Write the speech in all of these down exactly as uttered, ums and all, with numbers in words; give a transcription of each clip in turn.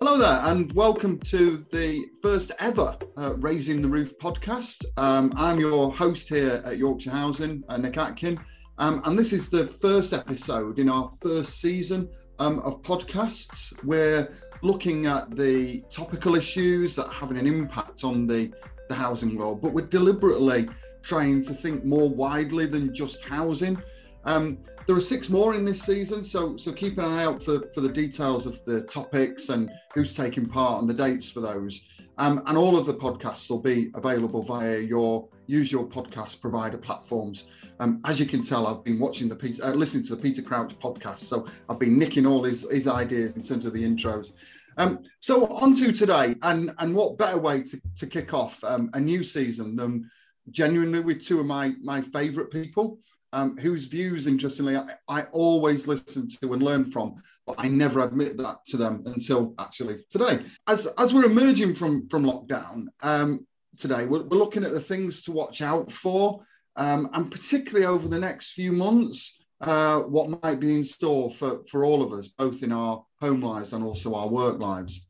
Hello there and welcome to the first ever uh, Raising the Roof podcast. Um, I'm your host here at Yorkshire Housing, uh, Nick Atkin, um, and this is the first episode in our first season um, of podcasts. We're looking at the topical issues that are having an impact on the, the housing world, but we're deliberately trying to think more widely than just housing. Um, There are six more in this season, so so keep an eye out for, for the details of the topics and who's taking part and the dates for those. Um, and all of the podcasts will be available via your usual podcast provider platforms. Um, as you can tell, I've been watching the Peter, uh, listening to the Peter Crouch podcast, so I've been nicking all his, his ideas in terms of the intros. Um, so on to today, and, and what better way to, to kick off um, a new season than genuinely with two of my, my favourite people. Um, whose views, interestingly, I, I always listen to and learn from, but I never admit that to them until actually today. As as we're emerging from, from lockdown um, today, we're, we're looking at the things to watch out for, um, and particularly over the next few months, uh, what might be in store for, for all of us, both in our home lives and also our work lives.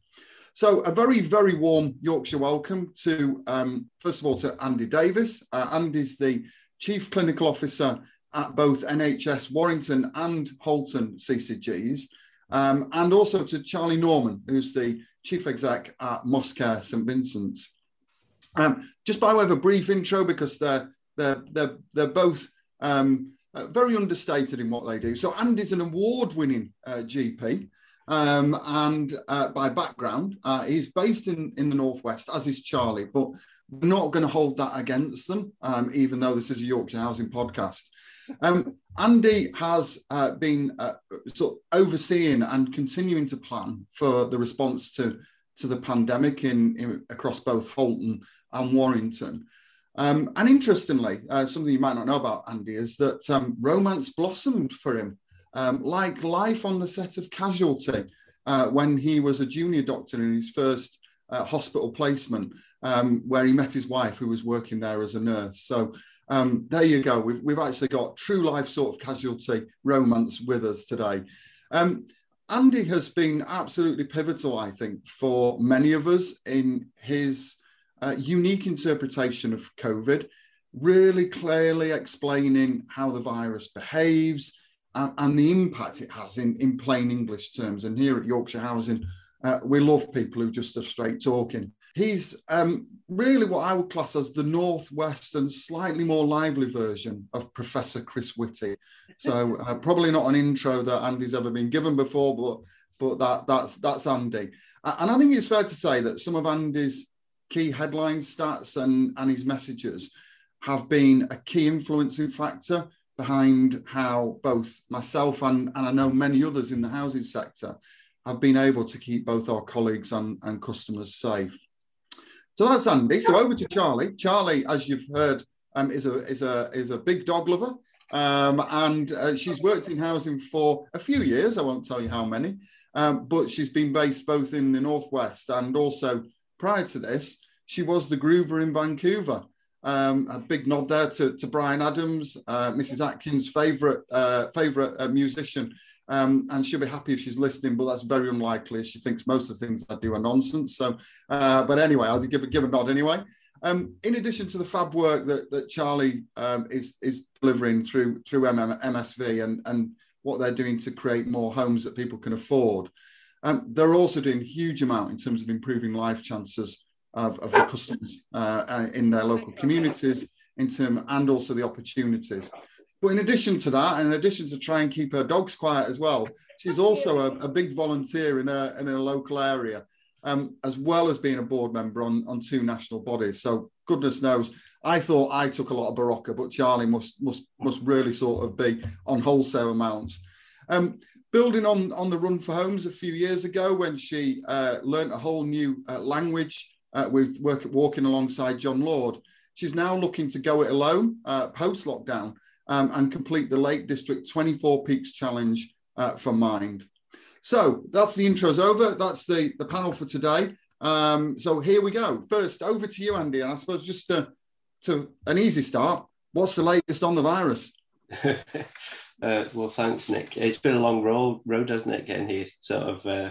So a very, very warm Yorkshire welcome to, um, first of all, to Andy Davis. Uh, Andy's the Chief Clinical Officer at both N H S Warrington and Holton C C Gs, um, and also to Charlie Norman, who's the Chief Exec at Mosscare St Vincent's. Um, just by way of a brief intro, because they're, they're, they're, they're both um, uh, very understated in what they do. So Andy's an award-winning uh, G P, um, and uh, by background, uh, he's based in, in the Northwest, as is Charlie, but we're not going to hold that against them, um, even though this is a Yorkshire Housing podcast. Um, Andy has uh, been uh, sort of overseeing and continuing to plan for the response to, to the pandemic in, in across both Holton and Warrington. Um, and interestingly, uh, something you might not know about Andy is that um, romance blossomed for him, um, like life on the set of Casualty, uh, when he was a junior doctor in his first Uh, hospital placement, um, where he met his wife, who was working there as a nurse. So um, there you go. We've, we've actually got true life sort of Casualty romance with us today. Um, Andy has been absolutely pivotal, I think, for many of us in his uh, unique interpretation of COVID, really clearly explaining how the virus behaves and, and the impact it has in, in plain English terms. And here at Yorkshire Housing, Uh, we love people who just are straight talking. He's um, really what I would class as the Northwest and slightly more lively version of Professor Chris Whitty. So uh, probably not an intro that Andy's ever been given before, but but that that's that's Andy. And I think it's fair to say that some of Andy's key headline stats and, and his messages have been a key influencing factor behind how both myself and, and I know many others in the housing sector have been able to keep both our colleagues and, and customers safe. So that's Andy. So over to Charlie. Charlie, as you've heard, um, is a is a is a big dog lover, um, and uh, she's worked in housing for a few years. I won't tell you how many, um, but she's been based both in the Northwest and also prior to this, she was the Groover in Vancouver. Um, a big nod there to, to Brian Adams, uh, Missus Atkins' favourite uh, favourite uh, musician. Um, and she'll be happy if she's listening, but that's very unlikely. She thinks most of the things I do are nonsense. So, uh, but anyway, I'll give, give a nod anyway. Um, in addition to the fab work that, that Charlie um, is, is delivering through through M S V and, and what they're doing to create more homes that people can afford, um, they're also doing a huge amount in terms of improving life chances of, of the customers uh, in their local communities in term, and also the opportunities. But in addition to that, and in addition to try and keep her dogs quiet as well, she's also a, a big volunteer in her, in her local area, um, as well as being a board member on, on two national bodies. So goodness knows, I thought I took a lot of Barocca, but Charlie must must must really sort of be on wholesale amounts. Um, building on, on the Run for Homes a few years ago when she uh, learnt a whole new uh, language uh, with work, walking alongside John Lord, she's now looking to go it alone uh, post-lockdown, Um, and complete the Lake District twenty-four Peaks Challenge uh, for MIND. So that's the intro's over. That's the, the panel for today. Um, so here we go. First, over to you, Andy. And I suppose just to, to an easy start, what's the latest on the virus? uh, well, thanks, Nick. It's been a long road, road, hasn't it, getting here? Sort of uh,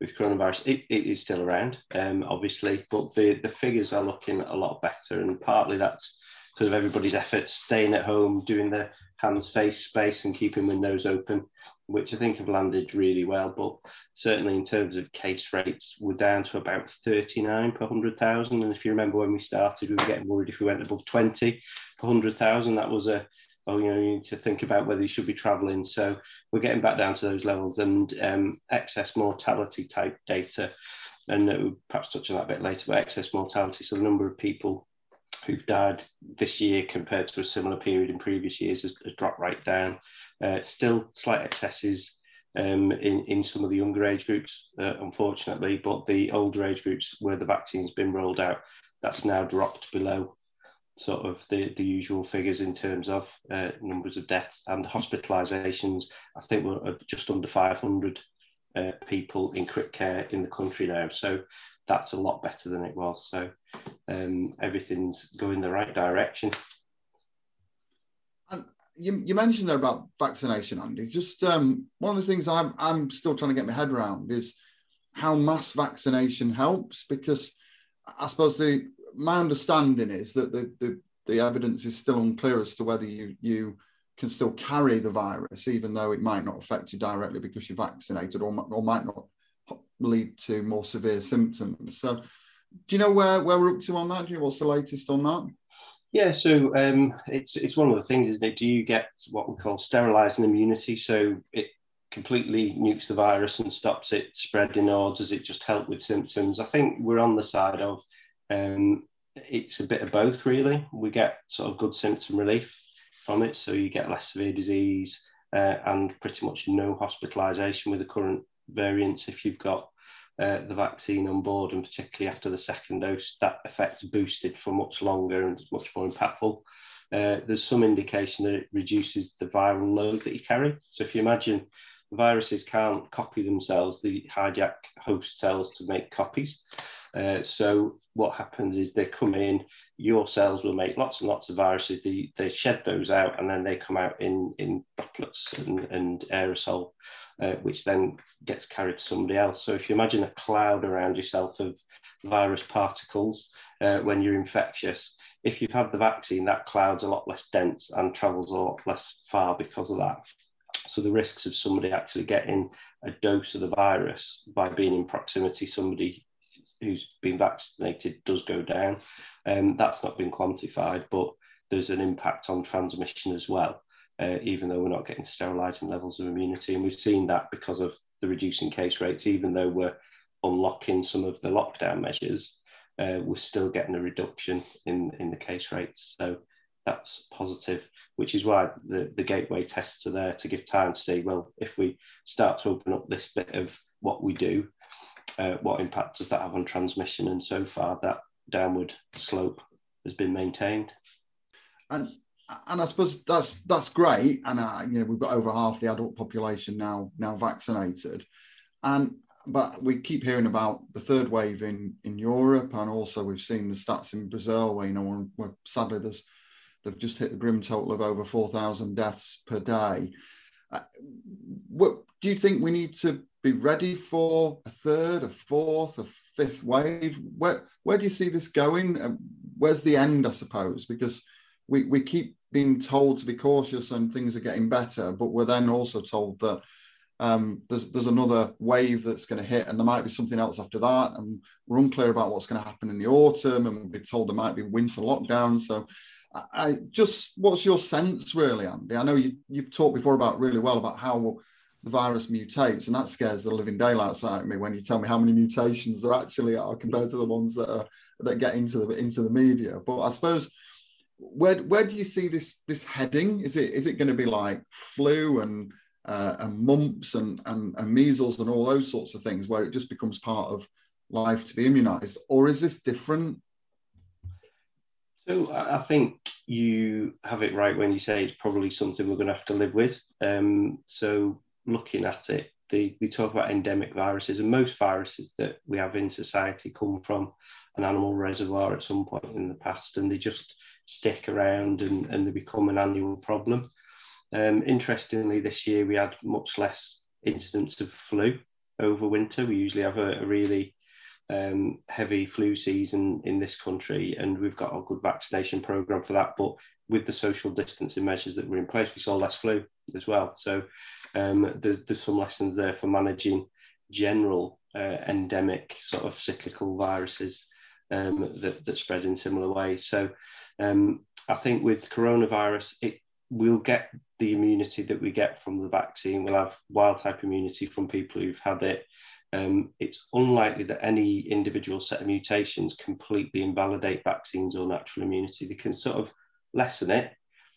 with coronavirus, it, it is still around, um, obviously, but the, the figures are looking a lot better, and partly that's because of everybody's efforts, staying at home, doing the hands, face, space, and keeping windows open, which I think have landed really well. But certainly in terms of case rates, we're down to about thirty-nine per one hundred thousand. And if you remember when we started, we were getting worried if we went above twenty per one hundred thousand, that was a, oh, you know, you need to think about whether you should be traveling. So we're getting back down to those levels, and um, excess mortality type data. And we'll perhaps touch on that a bit later, but excess mortality, so the number of people who've died this year compared to a similar period in previous years has, has dropped right down. Uh, still slight excesses um, in, in some of the younger age groups, uh, unfortunately, but the older age groups where the vaccine's been rolled out, that's now dropped below sort of the, the usual figures in terms of uh, numbers of deaths and hospitalisations. I think we're just under five hundred uh, people in crit care in the country now. So that's a lot better than it was. So um, everything's going the right direction. And you, you mentioned there about vaccination, Andy. Just um, one of the things I'm, I'm still trying to get my head around is how mass vaccination helps, because I suppose the my understanding is that the, the, the evidence is still unclear as to whether you, you can still carry the virus, even though it might not affect you directly because you're vaccinated, or, or might not lead to more severe symptoms. So do you know where, where we're up to on that? Do you, what's the latest on that? Yeah, so um, it's, it's one of the things, isn't it? Do you get what we call sterilizing immunity? So it completely nukes the virus and stops it spreading, or does it just help with symptoms? I think we're on the side of Um, it's a bit of both, really. We get sort of good symptom relief from it, so you get less severe disease uh, and pretty much no hospitalisation with the current variants if you've got uh, the vaccine on board, and particularly after the second dose, that effect's boosted for much longer and much more impactful. Uh, there's some indication that it reduces the viral load that you carry. So if you imagine viruses can't copy themselves, they hijack host cells to make copies. Uh, so what happens is they come in, your cells will make lots and lots of viruses, they, they shed those out, and then they come out in, in droplets and, and aerosol, uh, which then gets carried to somebody else. So if you imagine a cloud around yourself of virus particles uh, when you're infectious, if you've had the vaccine, that cloud's a lot less dense and travels a lot less far because of that. So the risks of somebody actually getting a dose of the virus by being in proximity to somebody who's been vaccinated does go down. Um, that's not been quantified, but there's an impact on transmission as well, uh, even though we're not getting sterilising levels of immunity. And we've seen that because of the reducing case rates, even though we're unlocking some of the lockdown measures, uh, we're still getting a reduction in, in the case rates. So that's positive, which is why the, the gateway tests are there to give time to say, well, if we start to open up this bit of what we do, Uh, what impact does that have on transmission? And so far, that downward slope has been maintained. And and I suppose that's that's great. And uh, you know, we've got over half the adult population now now vaccinated. And but we keep hearing about the third wave in in Europe, and also we've seen the stats in Brazil, where you know, where sadly there's they've just hit a grim total of over four thousand deaths per day. Uh, what do you think we need to be ready for? A third, a fourth, a fifth wave? Where where do you see this going? Uh, where's the end, I suppose? Because we, we keep being told to be cautious and things are getting better, but we're then also told that um, there's, there's another wave that's going to hit, and there might be something else after that, and we're unclear about what's going to happen in the autumn, and we're told there might be winter lockdown. So I, I just, what's your sense really, Andy? I know you, you've talked before about really well about how the virus mutates, and that scares the living daylights out of me when you tell me how many mutations there actually are compared to the ones that are, that get into the into the media. But I suppose where where do you see this this heading? Is it is it going to be like flu and uh, and mumps and, and and measles and all those sorts of things, where it just becomes part of life to be immunised, or is this different? So I think you have it right when you say it's probably something we're going to have to live with. Um, so. Looking at it, they, they talk about endemic viruses, and most viruses that we have in society come from an animal reservoir at some point in the past, and they just stick around and, and they become an annual problem. Um, interestingly, this year we had much less incidents of flu over winter. We usually have a, a really um, heavy flu season in this country, and we've got a good vaccination program for that. But with the social distancing measures that were in place, we saw less flu as well. So um, there's, there's some lessons there for managing general uh, endemic sort of cyclical viruses um, that, that spread in similar ways. So um, I think with coronavirus, it we'll get the immunity that we get from the vaccine. We'll have wild type immunity from people who've had it. Um, it's unlikely that any individual set of mutations completely invalidate vaccines or natural immunity. They can sort of lessen it.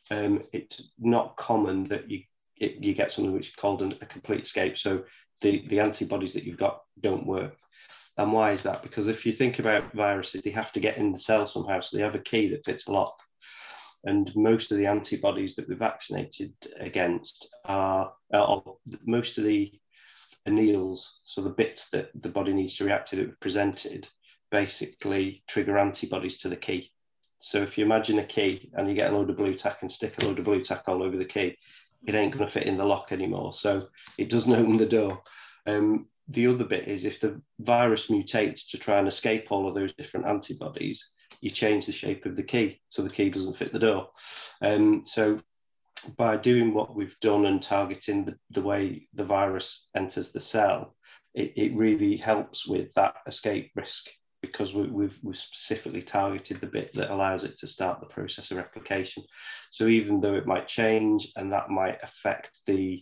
Um, it's not common that you it, you get something which is called a complete escape. So the, the antibodies that you've got don't work. And why is that? Because if you think about viruses, they have to get in the cell somehow. So they have a key that fits a lock. And most of the antibodies that we're vaccinated against are, are most of the anneals, so the bits that the body needs to react to that were presented, basically trigger antibodies to the key. So if you imagine a key and you get a load of blue tack and stick a load of blue tack all over the key, it ain't going to fit in the lock anymore. So it doesn't open the door. Um, the other bit is if the virus mutates to try and escape all of those different antibodies, you change the shape of the key, so the key doesn't fit the door. Um, so by doing what we've done and targeting the, the way the virus enters the cell, it, it really helps with that escape risk, because we, we've, we've specifically targeted the bit that allows it to start the process of replication. So even though it might change and that might affect the,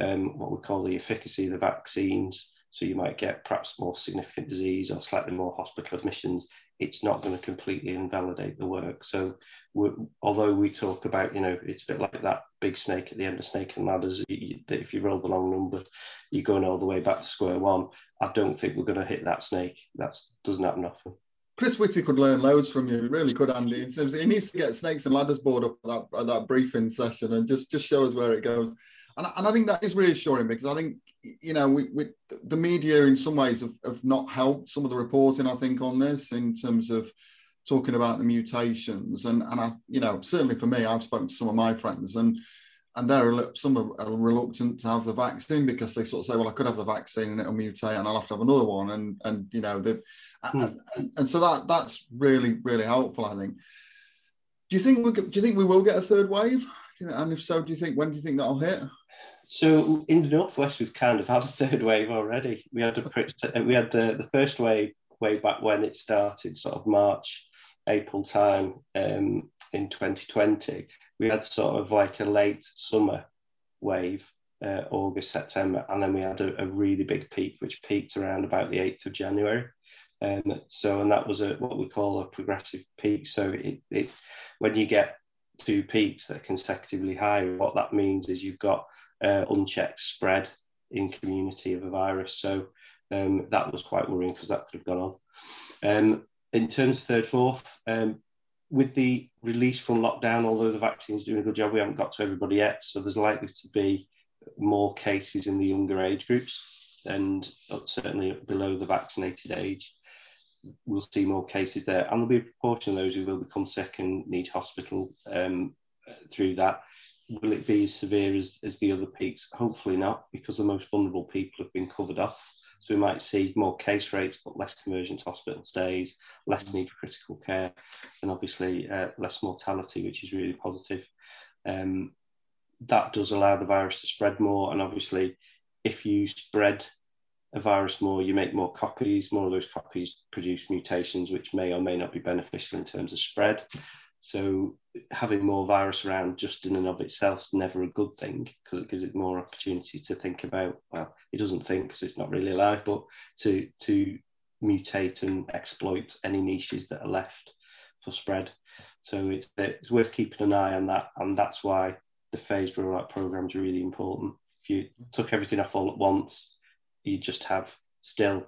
um, what we call the efficacy of the vaccines, so you might get perhaps more significant disease or slightly more hospital admissions, it's not going to completely invalidate the work. So we're, although we talk about, you know, it's a bit like that big snake at the end of Snakes and Ladders, you, that if you roll the long number, you're going all the way back to square one. I don't think we're going to hit that snake. That doesn't happen often. Chris Whitty could learn loads from you. He really could, Andy. In terms of, he needs to get Snakes and Ladders board up at that, at that briefing session and just, just show us where it goes. And, and I think that is reassuring, because I think, you know, we, we, the media in some ways have, have not helped some of the reporting, I think, on this in terms of talking about the mutations. And, and I, you know, certainly for me, I've spoken to some of my friends, and and they're, some are reluctant to have the vaccine because they sort of say, well, I could have the vaccine and it'll mutate and I'll have to have another one. And, and you know, mm. and, and, and so that that's really, really helpful, I think. Do you think we, do you think we will get a third wave? And if so, do you think, when do you think that'll hit? So in the Northwest, we've kind of had a third wave already. We had a, we had the, the first wave way back when it started, sort of March, April time um, in twenty twenty. We had sort of like a late summer wave, uh, August, September, and then we had a, a really big peak, which peaked around about the eighth of January. Um, so, and that was a, what we call a progressive peak. So it, it when you get two peaks that are consecutively high, what that means is you've got Uh, unchecked spread in community of a virus. So um, that was quite worrying, because that could have gone on. Um, in terms of third, fourth, um, with the release from lockdown, although the vaccine's doing a good job, we haven't got to everybody yet. So there's likely to be more cases in the younger age groups, and certainly below the vaccinated age. We'll see more cases there. And there'll be a proportion of those who will become sick and need hospital um, through that. Will it be as severe as, as the other peaks? Hopefully not, because the most vulnerable people have been covered off. So we might see more case rates, but less conversion to hospital stays, less need for critical care, and obviously uh, less mortality, which is really positive. Um, that does allow the virus to spread more. And obviously, if you spread a virus more, you make more copies. More of those copies produce mutations, which may or may not be beneficial in terms of spread. So having more virus around just in and of itself is never a good thing, because it gives it more opportunity to think about, well, it doesn't think because it's not really alive, but to, to mutate and exploit any niches that are left for spread. So it's, it's worth keeping an eye on that. And that's why the phased rollout program is really important. If you took everything off all at once, you just have still,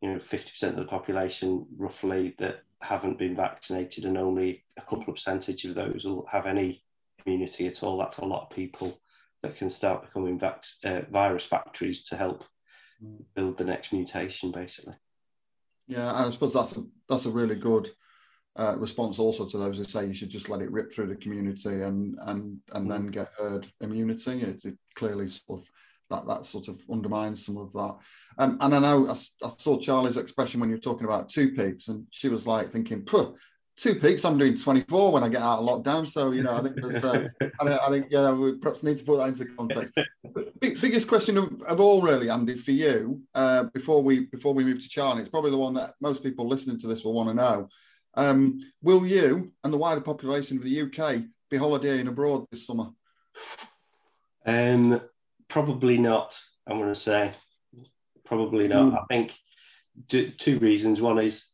you know, fifty percent of the population roughly that haven't been vaccinated, and only a couple of percentage of those will have any immunity at all. That's a lot of people that can start becoming vac uh, virus factories to help build the next mutation, basically. Yeah, and I suppose that's a, that's a really good uh, response also to those who say you should just let it rip through the community and and and mm. then get herd immunity. It, it clearly sort of that that sort of undermines some of that. Um, and I know I, I saw Charlie's expression when you were talking about two peaks, and she was like thinking, two peaks, I'm doing twenty-four when I get out of lockdown. So, you know, I think there's, uh, I, I think, you know, we perhaps need to put that into context. But big, biggest question of, of all, really, Andy, for you, uh, before we before we move to Charlie, it's probably the one that most people listening to this will want to know. Um, will you and the wider population of the U K be holidaying abroad this summer? Um, probably not, I'm going to say. Probably not. Mm. I think d- two reasons. One is,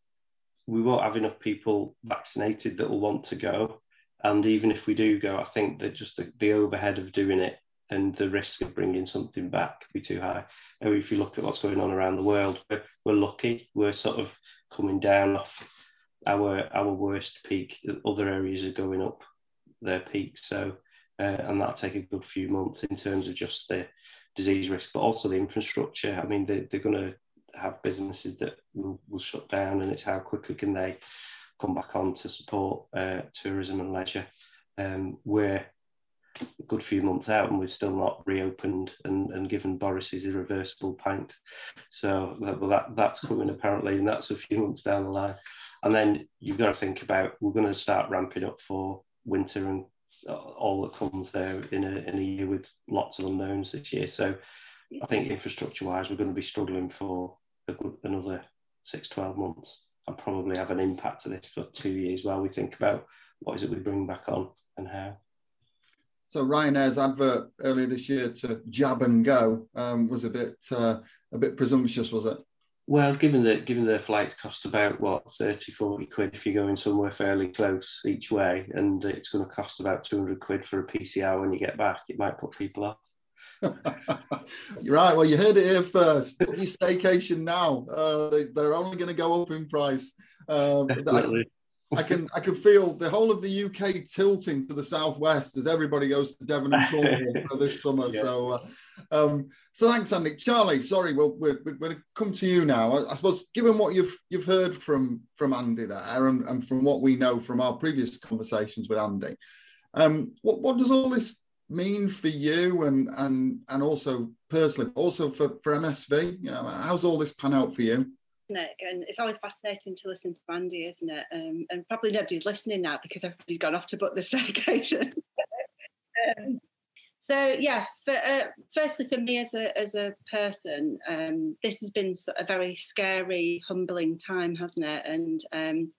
we won't have enough people vaccinated that will want to go. And even if we do go, I think that just the, the overhead of doing it and the risk of bringing something back could be too high. And if you look at what's going on around the world, we're, we're lucky. We're sort of coming down off our our worst peak. Other areas are going up their peak. So, uh, and that'll take a good few months in terms of just the disease risk, but also the infrastructure. I mean, they, they're going to have businesses that will, will shut down, and it's how quickly can they come back on to support uh, tourism and leisure. Um, we're a good few months out and we've still not reopened and, and given Boris's irreversible pint. So that, well, that that's coming apparently, and that's a few months down the line. And then you've got to think about, we're going to start ramping up for winter and all that comes there in a, in a year with lots of unknowns this year. So I think infrastructure-wise, we're going to be struggling for a good, another six, twelve months, and probably have an impact of this for two years while we think about what is it we bring back on and how. So Ryanair's advert earlier this year to jab and go um, was a bit uh, a bit presumptuous, was it? Well, given that given their flights cost about, what, thirty, forty quid if you're going somewhere fairly close each way, and it's going to cost about two hundred quid for a P C R when you get back, it might put people off. Right, well, you heard it here first. Put your staycation now. Uh, they, they're only going to go up in price. Uh, Definitely. I, I can I can feel the whole of the U K tilting to the southwest as everybody goes to Devon and Cornwall for this summer. Yeah. So, uh, um, so thanks, Andy. Charlie, sorry, we'll, we're we're going to come to you now. I, I suppose, given what you've you've heard from from Andy there, and, and from what we know from our previous conversations with Andy, um, what what does all this mean for you, and and and also personally, also for, for M S V? You know, how's all this pan out for you? Nick, and it's always fascinating to listen to Andy, isn't it? Um, and probably nobody's listening now because everybody's gone off to book the staycation. um, so yeah, for, uh, firstly for me as a as a person, um, this has been a very scary, humbling time, hasn't it? And um,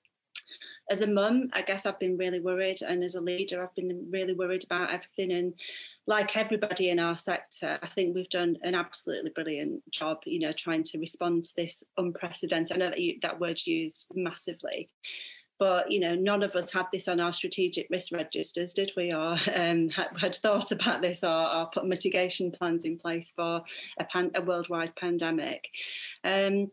as a mum, I guess I've been really worried, and as a leader, I've been really worried about everything. And like everybody in our sector, I think we've done an absolutely brilliant job, you know, trying to respond to this unprecedented. I know that you, that word's used massively, but, you know, none of us had this on our strategic risk registers, did we? Or um, had, had thought about this, or, or put mitigation plans in place for a, pan, a worldwide pandemic. Um,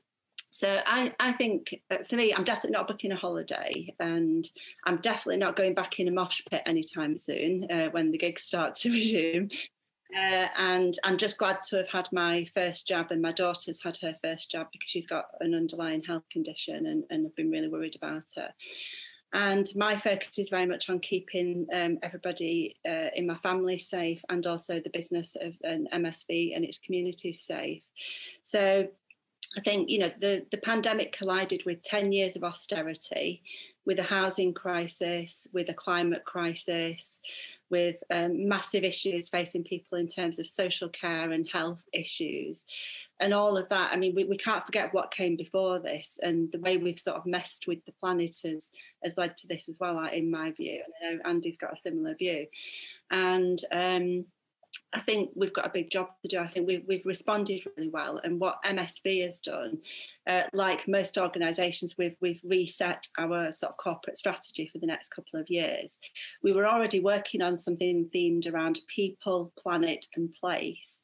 So I, I think, for me, I'm definitely not booking a holiday, and I'm definitely not going back in a mosh pit anytime soon uh, when the gigs start to resume. Uh, and I'm just glad to have had my first jab, and my daughter's had her first jab because she's got an underlying health condition, and, and I've been really worried about her. And my focus is very much on keeping um, everybody uh, in my family safe, and also the business of an M S V and its communities safe. So I think, you know, the, the pandemic collided with ten years of austerity, with a housing crisis, with a climate crisis, with um, massive issues facing people in terms of social care and health issues. And all of that, I mean, we, we can't forget what came before this, and the way we've sort of messed with the planet has, has led to this as well, in my view. And I know Andy's got a similar view. And um I think we've got a big job to do. I think we've, we've responded really well. And what M S V has done, uh, like most organisations, we've, we've reset our sort of corporate strategy for the next couple of years. We were already working on something themed around people, planet and place.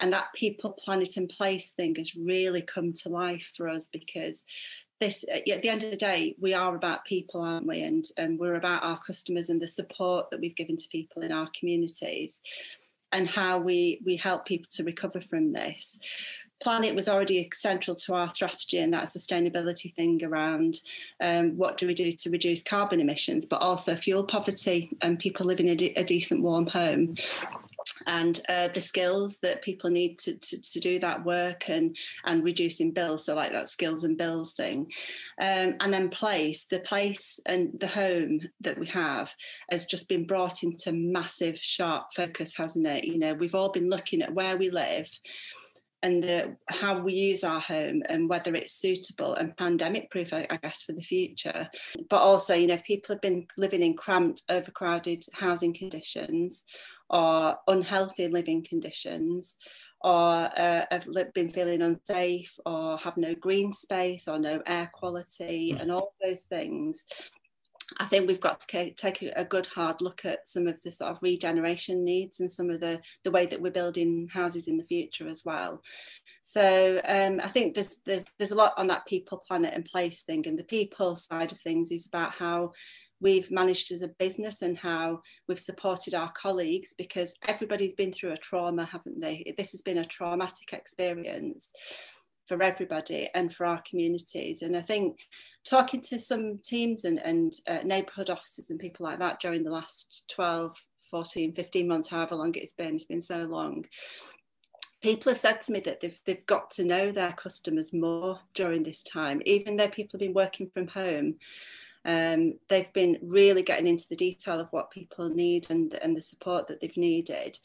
And that people, planet and place thing has really come to life for us, because this, at the end of the day, we are about people, aren't we? And, and we're about our customers and the support that we've given to people in our communities, and how we, we help people to recover from this. Planet was already central to our strategy, and that sustainability thing around um, what do we do to reduce carbon emissions, but also fuel poverty and people living in a, de- a decent warm home. and uh, the skills that people need to, to, to do that work, and, and reducing bills, so like that skills and bills thing. Um, and then place, the place and the home that we have has just been brought into massive, sharp focus, hasn't it? You know, we've all been looking at where we live and the, how we use our home and whether it's suitable and pandemic-proof, I, I guess, for the future. But also, you know, if people have been living in cramped, overcrowded housing conditions or unhealthy living conditions, or uh, have been feeling unsafe or have no green space or no air quality and all those things, I think we've got to take a good hard look at some of the sort of regeneration needs and some of the, the way that we're building houses in the future as well. So um, I think there's, there's there's a lot on that people, planet and place thing, and the people side of things is about how we've managed as a business and how we've supported our colleagues, because everybody's been through a trauma, haven't they? This has been a traumatic experience for everybody and for our communities. And I think talking to some teams and, and uh, neighbourhood officers and people like that during the last twelve, fourteen, fifteen months, however long it's been, it's been so long, people have said to me that they've, they've got to know their customers more during this time. Even though people have been working from home, um, they've been really getting into the detail of what people need and, and the support that they've needed.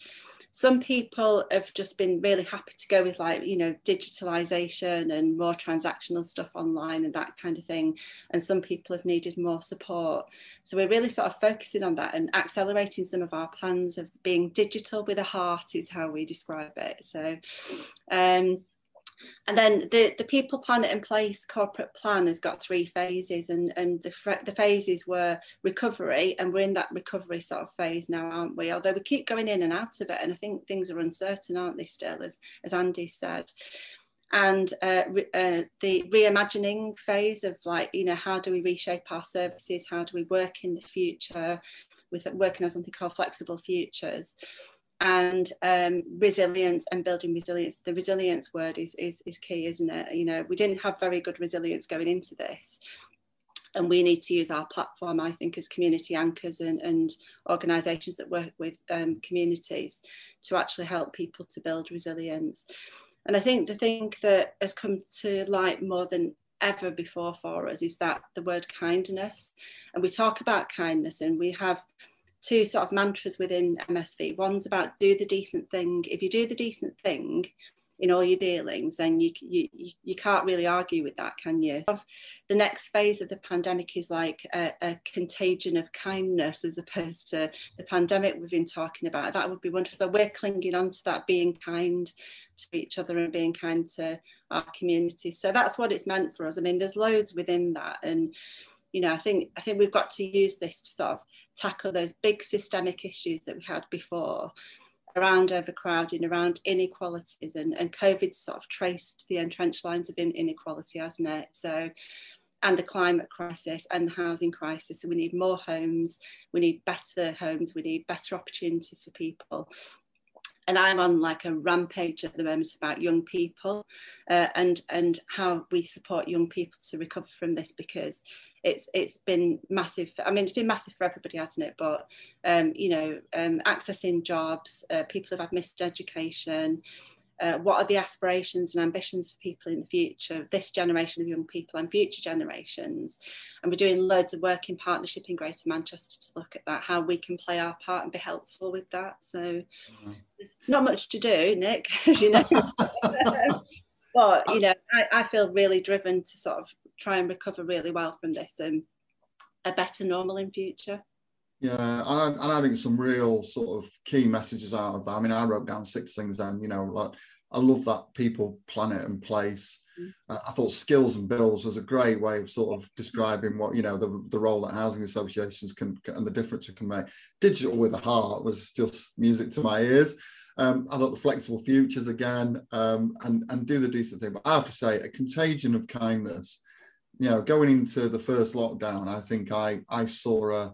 Some people have just been really happy to go with, like, you know, digitalisation and more transactional stuff online and that kind of thing. And some people have needed more support. So we're really sort of focusing on that and accelerating some of our plans of being digital with a heart, is how we describe it. So, um, and then the, the people, planet and place corporate plan has got three phases, and, and the, the phases were recovery, and we're in that recovery sort of phase now, aren't we? Although we keep going in and out of it, and I think things are uncertain, aren't they, still, as, as Andy said. And uh, re, uh, the reimagining phase of, like, you know, how do we reshape our services? How do we work in the future? With working on something called flexible futures. And um, resilience and building resilience. The resilience word is, is is key, isn't it? You know, we didn't have very good resilience going into this. And we need to use our platform, I think, as community anchors and, and organisations that work with um, communities to actually help people to build resilience. And I think the thing that has come to light more than ever before for us is that the word kindness. And we talk about kindness, and we have two sort of mantras within M S V. One's about do the decent thing. If you do the decent thing in all your dealings, then you you, you can't really argue with that, can you? The next phase of the pandemic is like a, a contagion of kindness, as opposed to the pandemic we've been talking about. That would be wonderful. So we're clinging on to that, being kind to each other and being kind to our communities. So that's what it's meant for us. I mean, there's loads within that, and you know, I think I think we've got to use this to sort of tackle those big systemic issues that we had before around overcrowding, around inequalities, and, and COVID sort of traced the entrenched lines of inequality, hasn't it? So, and the climate crisis and the housing crisis. So we need more homes, we need better homes, we need better opportunities for people. And I'm on like a rampage at the moment about young people uh, and and how we support young people to recover from this, because it's it's been massive. I mean, it's been massive for everybody, hasn't it? But um, you know, um, accessing jobs, uh, people have had missed education. Uh, what are the aspirations and ambitions for people in the future, this generation of young people and future generations? And we're doing loads of work in partnership in Greater Manchester to look at that, how we can play our part and be helpful with that. So mm-hmm. There's not much to do, Nick, as you know. But, you know, I, I feel really driven to sort of try and recover really well from this and a better normal in future. Yeah, and I, and I think some real sort of key messages out of that. I mean, I wrote down six things, and, you know, like, I love that people, planet and place. Uh, I thought skills and bills was a great way of sort of describing what, you know, the, the role that housing associations can, and the difference it can make. Digital with a heart was just music to my ears. Um, I thought the flexible futures again, um, and, and do the decent thing. But I have to say, a contagion of kindness. You know, going into the first lockdown, I think I, I saw a,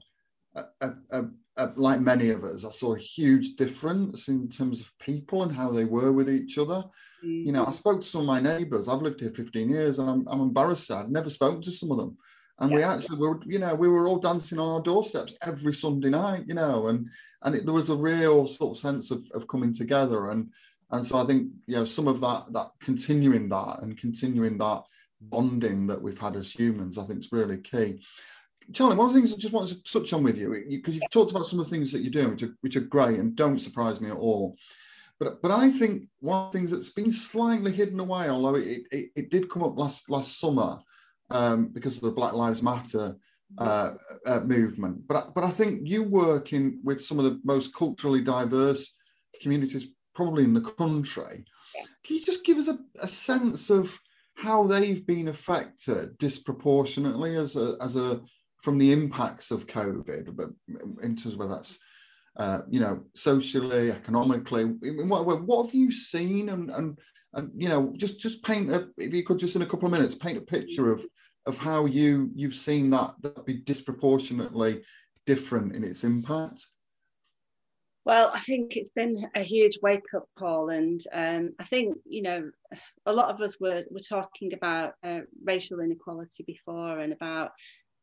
A, a, a, like many of us, I saw a huge difference in terms of people and how they were with each other. Mm-hmm. You know, I spoke to some of my neighbours. I've lived here fifteen years, and I'm, I'm embarrassed. I'd never spoken to some of them. And yeah. we actually were, you know, we were all dancing on our doorsteps every Sunday night, you know, and and it, there was a real sort of sense of, of coming together. And and so I think, you know, some of that, that continuing that and continuing that bonding that we've had as humans, I think is really key. Charlie, one of the things I just wanted to touch on with you, because you've talked about some of the things that you're doing, which are, which are great and don't surprise me at all. But, but I think one of the things that's been slightly hidden away, although it, it, it did come up last, last summer, Um, because of the Black Lives Matter uh, uh, movement. But, but I think you working with some of the most culturally diverse communities probably in the country. Yeah. Can you just give us a, a sense of how they've been affected disproportionately as a, as a from the impacts of COVID, but in terms of whether that's, uh, you know, socially, economically, what, what have you seen and, and And, you know, just just paint, a, if you could just in a couple of minutes, paint a picture of of how you, you've seen that, that be disproportionately different in its impact. Well, I think it's been a huge wake-up call. And um, I think, you know, a lot of us were, were talking about uh, racial inequality before and about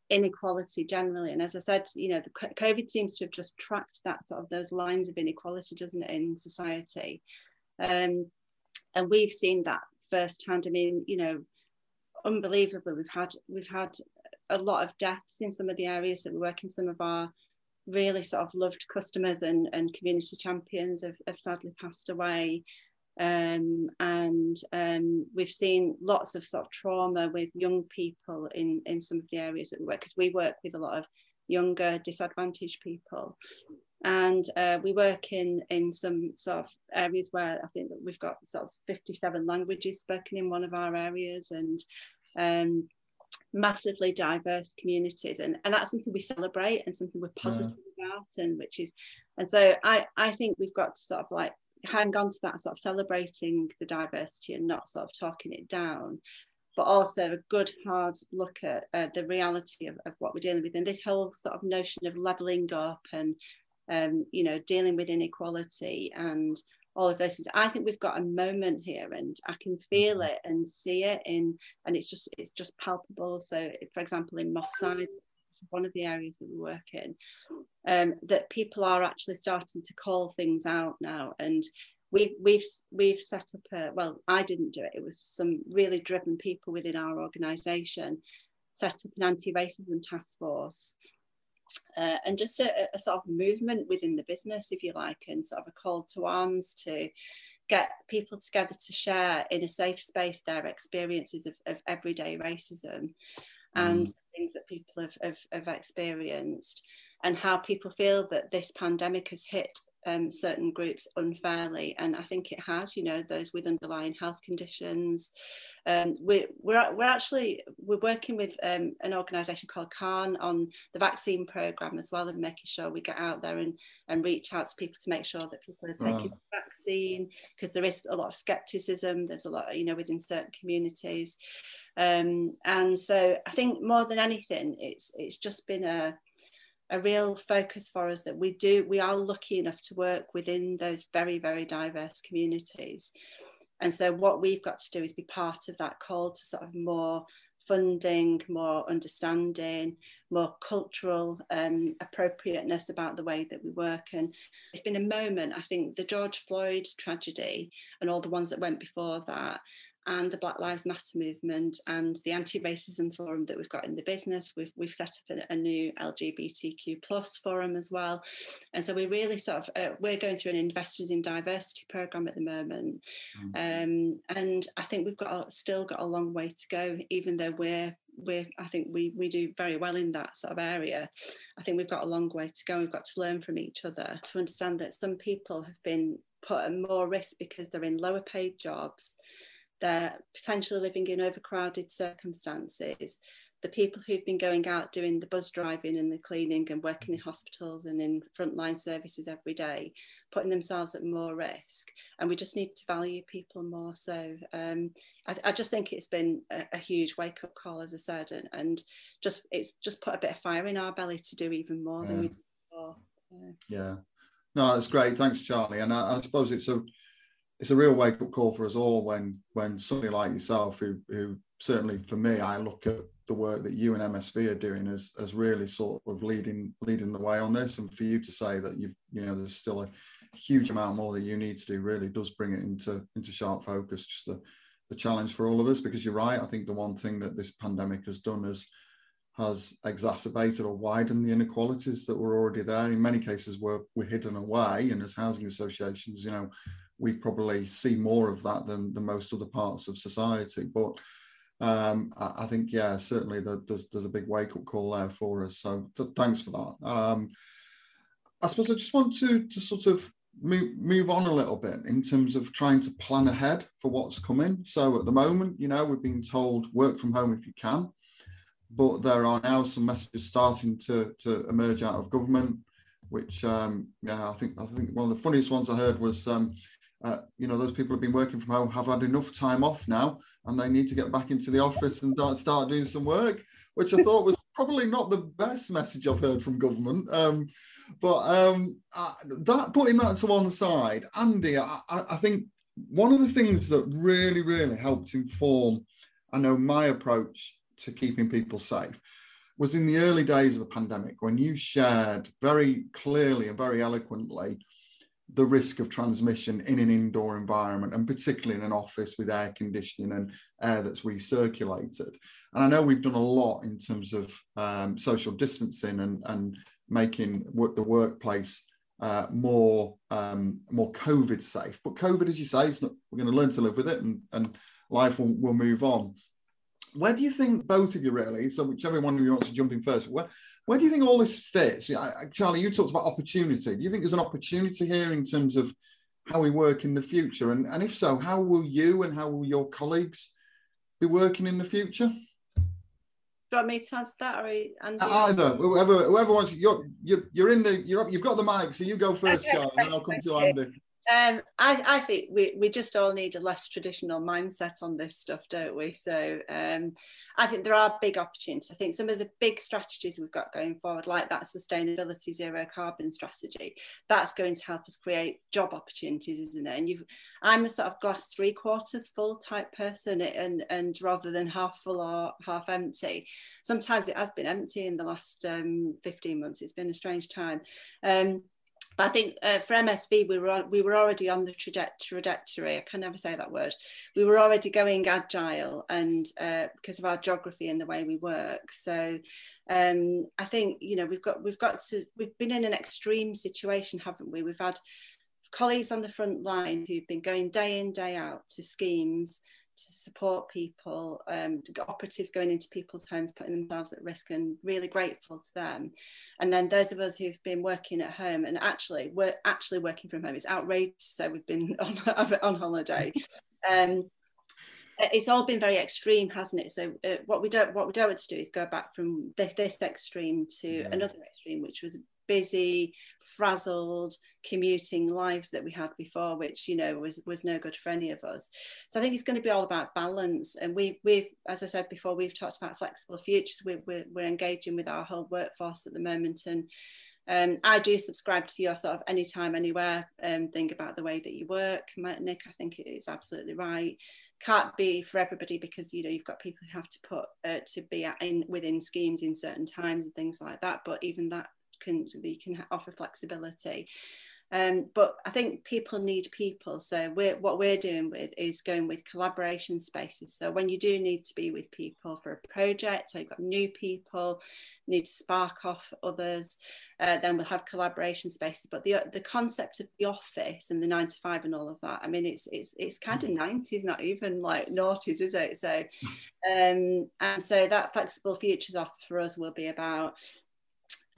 inequality generally. And as I said, you know, the COVID seems to have just tracked that sort of those lines of inequality, doesn't it, in society. Um, And we've seen that firsthand. I mean, you know, unbelievably, we've had we've had a lot of deaths in some of the areas that we work in. Some of our really sort of loved customers and, and community champions have, have sadly passed away. Um, and um, we've seen lots of sort of trauma with young people in, in some of the areas that we work, because we work with a lot of younger disadvantaged people. And uh, we work in, in some sort of areas where I think that we've got sort of fifty-seven languages spoken in one of our areas, and um, massively diverse communities. And, and that's something we celebrate and something we're positive yeah. about. And which is, and so I, I think we've got to sort of like hang on to that sort of celebrating the diversity and not sort of talking it down, but also a good hard look at uh, the reality of, of what we're dealing with. And this whole sort of notion of levelling up and Um, you know, dealing with inequality and all of those things. I think we've got a moment here, and I can feel it and see it in, and it's just it's just palpable. So, for example, in Moss Side, one of the areas that we work in, um, that people are actually starting to call things out now, and we've we've we've set up a, well, I didn't do it. It was some really driven people within our organisation set up an anti-racism task force. Uh, and just a, a sort of movement within the business, if you like, and sort of a call to arms to get people together to share in a safe space their experiences of, of everyday racism and mm. things that people have, have, have experienced, and how people feel that this pandemic has hit um, certain groups unfairly. And I think it has, you know, those with underlying health conditions. Um, we, we're, we're actually, we're working with um, an organisation called CAN on the vaccine programme as well, and making sure we get out there and, and reach out to people to make sure that people are taking wow. the vaccine, because there is a lot of scepticism. There's a lot, you know, within certain communities. Um, and so I think more than anything, it's it's just been a, a real focus for us that we do, we are lucky enough to work within those very, very diverse communities. And so what we've got to do is be part of that call to sort of more funding, more understanding, more cultural um, appropriateness about the way that we work. And it's been a moment, I think the George Floyd tragedy and all the ones that went before that, and the Black Lives Matter movement and the anti-racism forum that we've got in the business. We've, we've set up a, a new L G B T Q plus forum as well. And so we're really sort of, uh, we're going through an Investors in Diversity programme at the moment. Mm. Um, and I think we've got still got a long way to go, even though we're, we're I think we, we do very well in that sort of area. I think we've got a long way to go. We've got to learn from each other to understand that some people have been put at more risk because they're in lower paid jobs. They're potentially living in overcrowded circumstances. The people who've been going out doing the bus driving and the cleaning and working in hospitals and in frontline services every day, putting themselves at more risk. And we just need to value people more. So um, I, I just think it's been a, a huge wake up call, as I said, and, and just it's just put a bit of fire in our belly to do even more yeah. than we did before. So. Yeah, no, that's great. Thanks, Charlie. And I, I suppose it's a it's a real wake-up call for us all when when somebody like yourself, who who certainly for me, I look at the work that you and M S V are doing as as really sort of leading leading the way on this, and for you to say that you've you know there's still a huge amount more that you need to do really does bring it into into sharp focus. Just the the challenge for all of us, because you're right. I think the one thing that this pandemic has done is has exacerbated or widened the inequalities that were already there. In many cases, were were hidden away, and as housing associations, you know, we probably see more of that than the most other parts of society. But um, I, I think, yeah, certainly the, there's, there's a big wake-up call there for us. So, so thanks for that. Um, I suppose I just want to, to sort of move, move on a little bit in terms of trying to plan ahead for what's coming. So at the moment, you know, we've been told work from home if you can, but there are now some messages starting to, to emerge out of government, which, um, yeah, I think I think one of the funniest ones I heard was, um, uh, you know, those people who've been working from home have had enough time off now, and they need to get back into the office and start doing some work, which I thought was probably not the best message I've heard from government. Um, but um, I, that putting that to one side, Andy, I, I think one of the things that really, really helped inform, I know, my approach to keeping people safe was in the early days of the pandemic, when you shared very clearly and very eloquently the risk of transmission in an indoor environment, and particularly in an office with air conditioning and air that's recirculated. And I know we've done a lot in terms of um, social distancing and, and making work, the workplace uh, more, um, more COVID safe. But COVID, as you say, it's not, we're going to learn to live with it, and, and life will, will move on. Where do you think, both of you really, so whichever one of you wants to jump in first, where, where do you think all this fits? I, I, Charlie, you talked about opportunity. Do you think there's an opportunity here in terms of how we work in the future? And, and if so, how will you and how will your colleagues be working in the future? Do you want me to answer that, or Andy? Either, whoever, whoever wants. You're, you're, you're in the, you're, you've got the mic, so you go first, okay, Charlie, and then I'll come to Andy. Um, I, I think we, we just all need a less traditional mindset on this stuff, don't we? So um, I think there are big opportunities. I think some of the big strategies we've got going forward, like that sustainability zero carbon strategy, that's going to help us create job opportunities, isn't it? And you, I'm a sort of glass three quarters full type person, and, and rather than half full or half empty. Sometimes it has been empty in the last um, fifteen months. It's been a strange time. Um, But I think uh, for M S V, we were on, we were already on the trajectory. I can never say that word. We were already going agile, and uh, because of our geography and the way we work. So um, I think you know we've got we've got to we've been in an extreme situation, haven't we? We've had colleagues on the front line who've been going day in, day out to schemes to support people, um, operatives going into people's homes, putting themselves at risk, and really grateful to them. And then those of us who've been working at home, and actually we're actually working from home. It's outrageous. So we've been on, on holiday. Um, it's all been very extreme, hasn't it? So uh, what we don't what we don't want to do is go back from this, this extreme to yeah. another extreme, which was busy, frazzled, commuting lives that we had before, which you know was was no good for any of us. So I think it's going to be all about balance, and we we've, as I said before, we've talked about flexible futures. We, we're, we're engaging with our whole workforce at the moment, and um, I do subscribe to your sort of anytime, anywhere um, thing about the way that you work, Nick. I think it's absolutely right. Can't be for everybody, because you know you've got people who have to put uh, to be at in within schemes in certain times and things like that. But even that can you can offer flexibility, um, but I think people need people. So we're, what we're doing with is going with collaboration spaces. So when you do need to be with people for a project, so you've got new people, need to spark off others, uh, then we'll have collaboration spaces. But the the concept of the office and the nine to five and all of that, I mean, it's it's it's kind of nineties, not even like noughties, is it? So, um, and so that flexible futures offer for us will be about.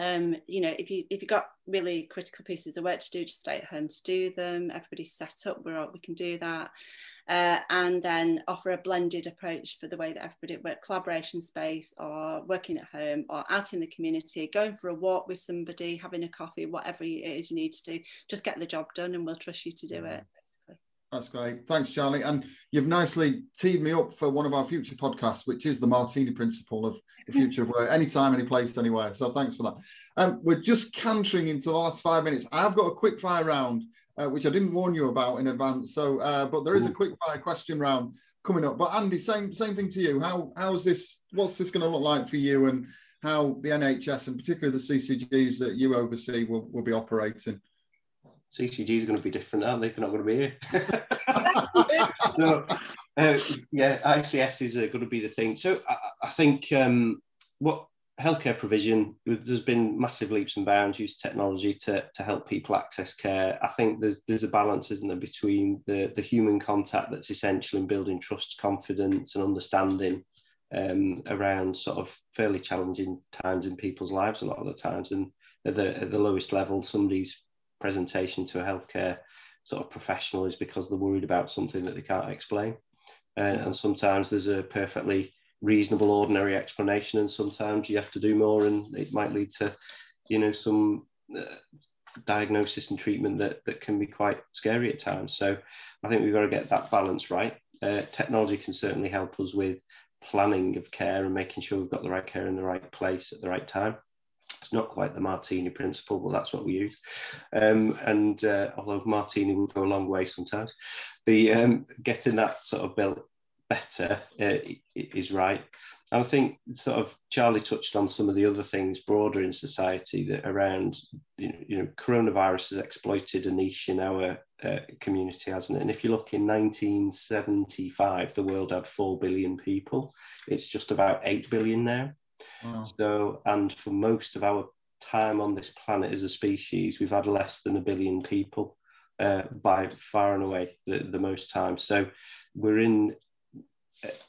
Um, you know, if you if you've got really critical pieces of work to do, just stay at home to do them. Everybody's set up, we're all, we can do that, uh, and then offer a blended approach for the way that everybody works, collaboration space, or working at home, or out in the community, going for a walk with somebody, having a coffee, whatever it is you need to do. Just get the job done, and we'll trust you to do it. That's great. Thanks, Charlie. And you've nicely teed me up for one of our future podcasts, which is the Martini principle of the future of work, anytime, any place, anywhere. So thanks for that. Um, we're just cantering into the last five minutes. I've got a quick fire round uh, which I didn't warn you about in advance. So, uh, but there is a quick fire question round coming up. But Andy, same same thing to you. How how's this? What's this going to look like for you, and how the N H S and particularly the C C Gs that you oversee will will be operating? C C Gs are going to be different, aren't they? They're not going to be here. So, uh, yeah, I C S is uh, going to be the thing. So I, I think um, what healthcare provision, there's been massive leaps and bounds, use technology to, to help people access care. I think there's there's a balance, isn't there, between the, the human contact that's essential in building trust, confidence and understanding um, around sort of fairly challenging times in people's lives a lot of the times. And at the, at the lowest level, somebody's presentation to a healthcare sort of professional is because they're worried about something that they can't explain. And, and sometimes there's a perfectly reasonable, ordinary explanation, and sometimes you have to do more, and it might lead to, you know, some uh, diagnosis and treatment that, that can be quite scary at times. So I think we've got to get that balance right. Uh, technology can certainly help us with planning of care and making sure we've got the right care in the right place at the right time. It's not quite the Martini principle, but that's what we use. Um, and uh, although Martini will go a long way sometimes, the um, getting that sort of built better uh, is right. And I think sort of Charlie touched on some of the other things broader in society that around, you know, you know coronavirus has exploited a niche in our uh, community, hasn't it? And if you look in nineteen seventy-five, the world had four billion people. It's just about eight billion now. Wow. So, and for most of our time on this planet as a species, we've had less than a billion people uh, by far and away the, the most time. So we're in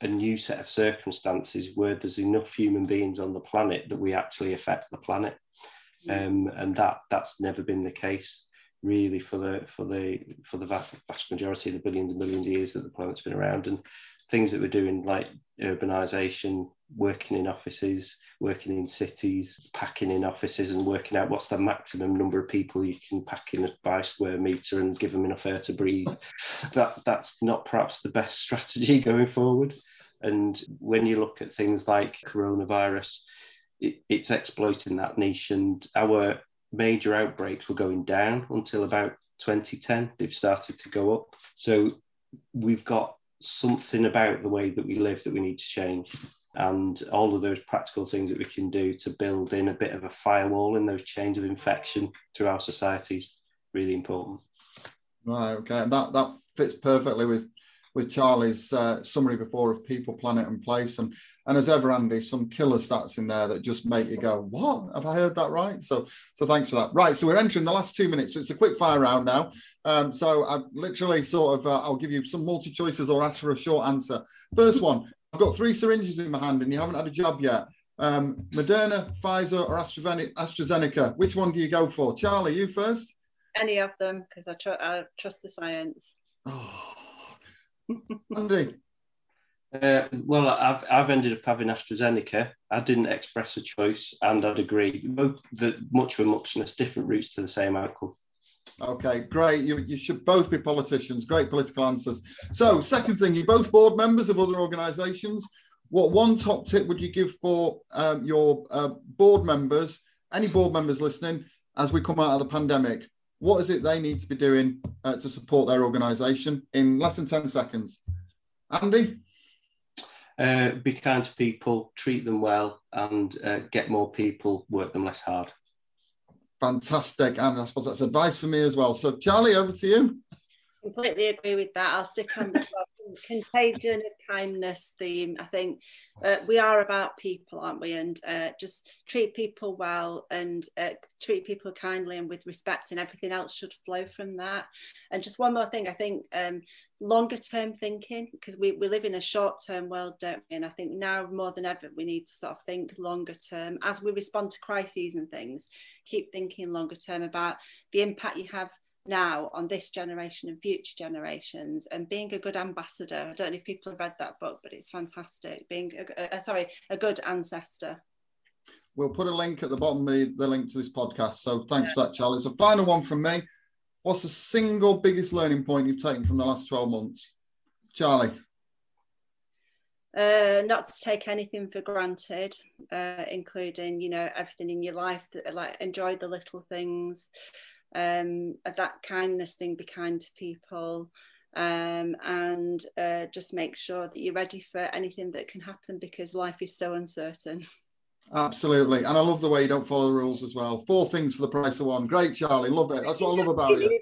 a new set of circumstances where there's enough human beings on the planet that we actually affect the planet. Yeah. Um, and that that's never been the case really for the for the for the vast, vast majority of the billions and billions of years that the planet's been around. And things that we're doing, like urbanisation, working in offices, working in cities, packing in offices and working out what's the maximum number of people you can pack in by square metre and give them enough air to breathe. That, that's not perhaps the best strategy going forward. And when you look at things like coronavirus, it, it's exploiting that niche, and our major outbreaks were going down until about twenty ten. They've started to go up. So we've got something about the way that we live that we need to change, and all of those practical things that we can do to build in a bit of a firewall in those chains of infection through our society is really important. Right, okay, and that that fits perfectly with with Charlie's uh, summary before of people, planet and place, and and as ever, Andy, some killer stats in there that just make you go, what, have I heard that right? So so thanks for that. Right, so we're entering the last two minutes, so it's a quick fire round now. Um, so I literally sort of, uh, I'll give you some multi choices or ask for a short answer. First one, I've got three syringes in my hand and you haven't had a jab yet. Um, Moderna, Pfizer or AstraZeneca, which one do you go for? Charlie, you first? Any of them, because I, tr I trust the science. Oh. Andy? Uh, well, I've, I've ended up having AstraZeneca. I didn't express a choice and I'd agree. Both the much for muchness, different routes to the same outcome. Okay, great. You, you should both be politicians. Great political answers. So, second thing, you're both board members of other organisations. What one top tip would you give for um, your uh, board members, any board members listening, as we come out of the pandemic? What is it they need to be doing uh, to support their organisation in less than ten seconds? Andy? Uh, be kind to people, treat them well, and uh, get more people, work them less hard. Fantastic. And I suppose that's advice for me as well. So, Charlie, over to you. Completely agree with that. I'll stick on the contagion and kindness theme. I think uh, we are about people, aren't we? And uh, just treat people well and uh, treat people kindly and with respect, and everything else should flow from that. And just one more thing, I think um, longer term thinking, because we, we live in a short term world, don't we? And I think now more than ever, we need to sort of think longer term as we respond to crises and things. Keep thinking longer term about the impact you have now on this generation and future generations, and being a good ambassador. I don't know if people have read that book, but it's fantastic. Being a, a, sorry a good ancestor. We'll put a link at the bottom, the, the link to this podcast, so thanks yeah. for that, Charlie. So final one from me, what's the single biggest learning point you've taken from the last twelve months? Charlie? Uh, not to take anything for granted, uh, including, you know, everything in your life, that, like, enjoy the little things. um, that kindness thing, be kind to people, um, and uh, just make sure that you're ready for anything that can happen, because life is so uncertain. Absolutely. And I love the way you don't follow the rules as well. Four things for the price of one. Great, Charlie. Love it. That's what I love about you.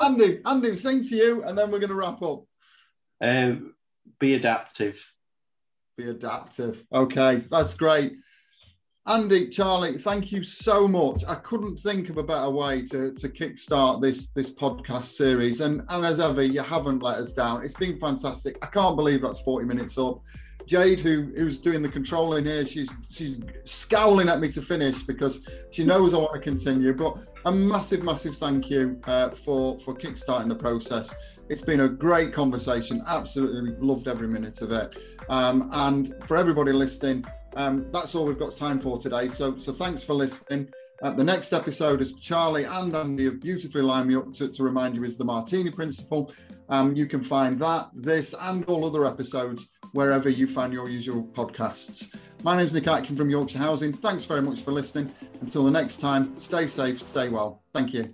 Andy, Andy, same to you, and then we're going to wrap up. Um, be adaptive. Be adaptive. Okay, that's great. Andy, Charlie, thank you so much. I couldn't think of a better way to, to kickstart this, this podcast series. And, and as ever, you haven't let us down. It's been fantastic. I can't believe that's forty minutes up. Jade, who who's doing the controlling here, she's she's scowling at me to finish because she knows I want to continue. But a massive, massive thank you uh, for for kickstarting the process. It's been a great conversation. Absolutely loved every minute of it. Um, and for everybody listening, um, that's all we've got time for today. So so thanks for listening. Uh, the next episode, as Charlie and Andy have beautifully lined me up to, to remind you, is the Martini Principle. Um, you can find that, this, and all other episodes wherever you find your usual podcasts. My name's Nick Atkin from Yorkshire Housing. Thanks very much for listening. Until the next time, stay safe, stay well. Thank you.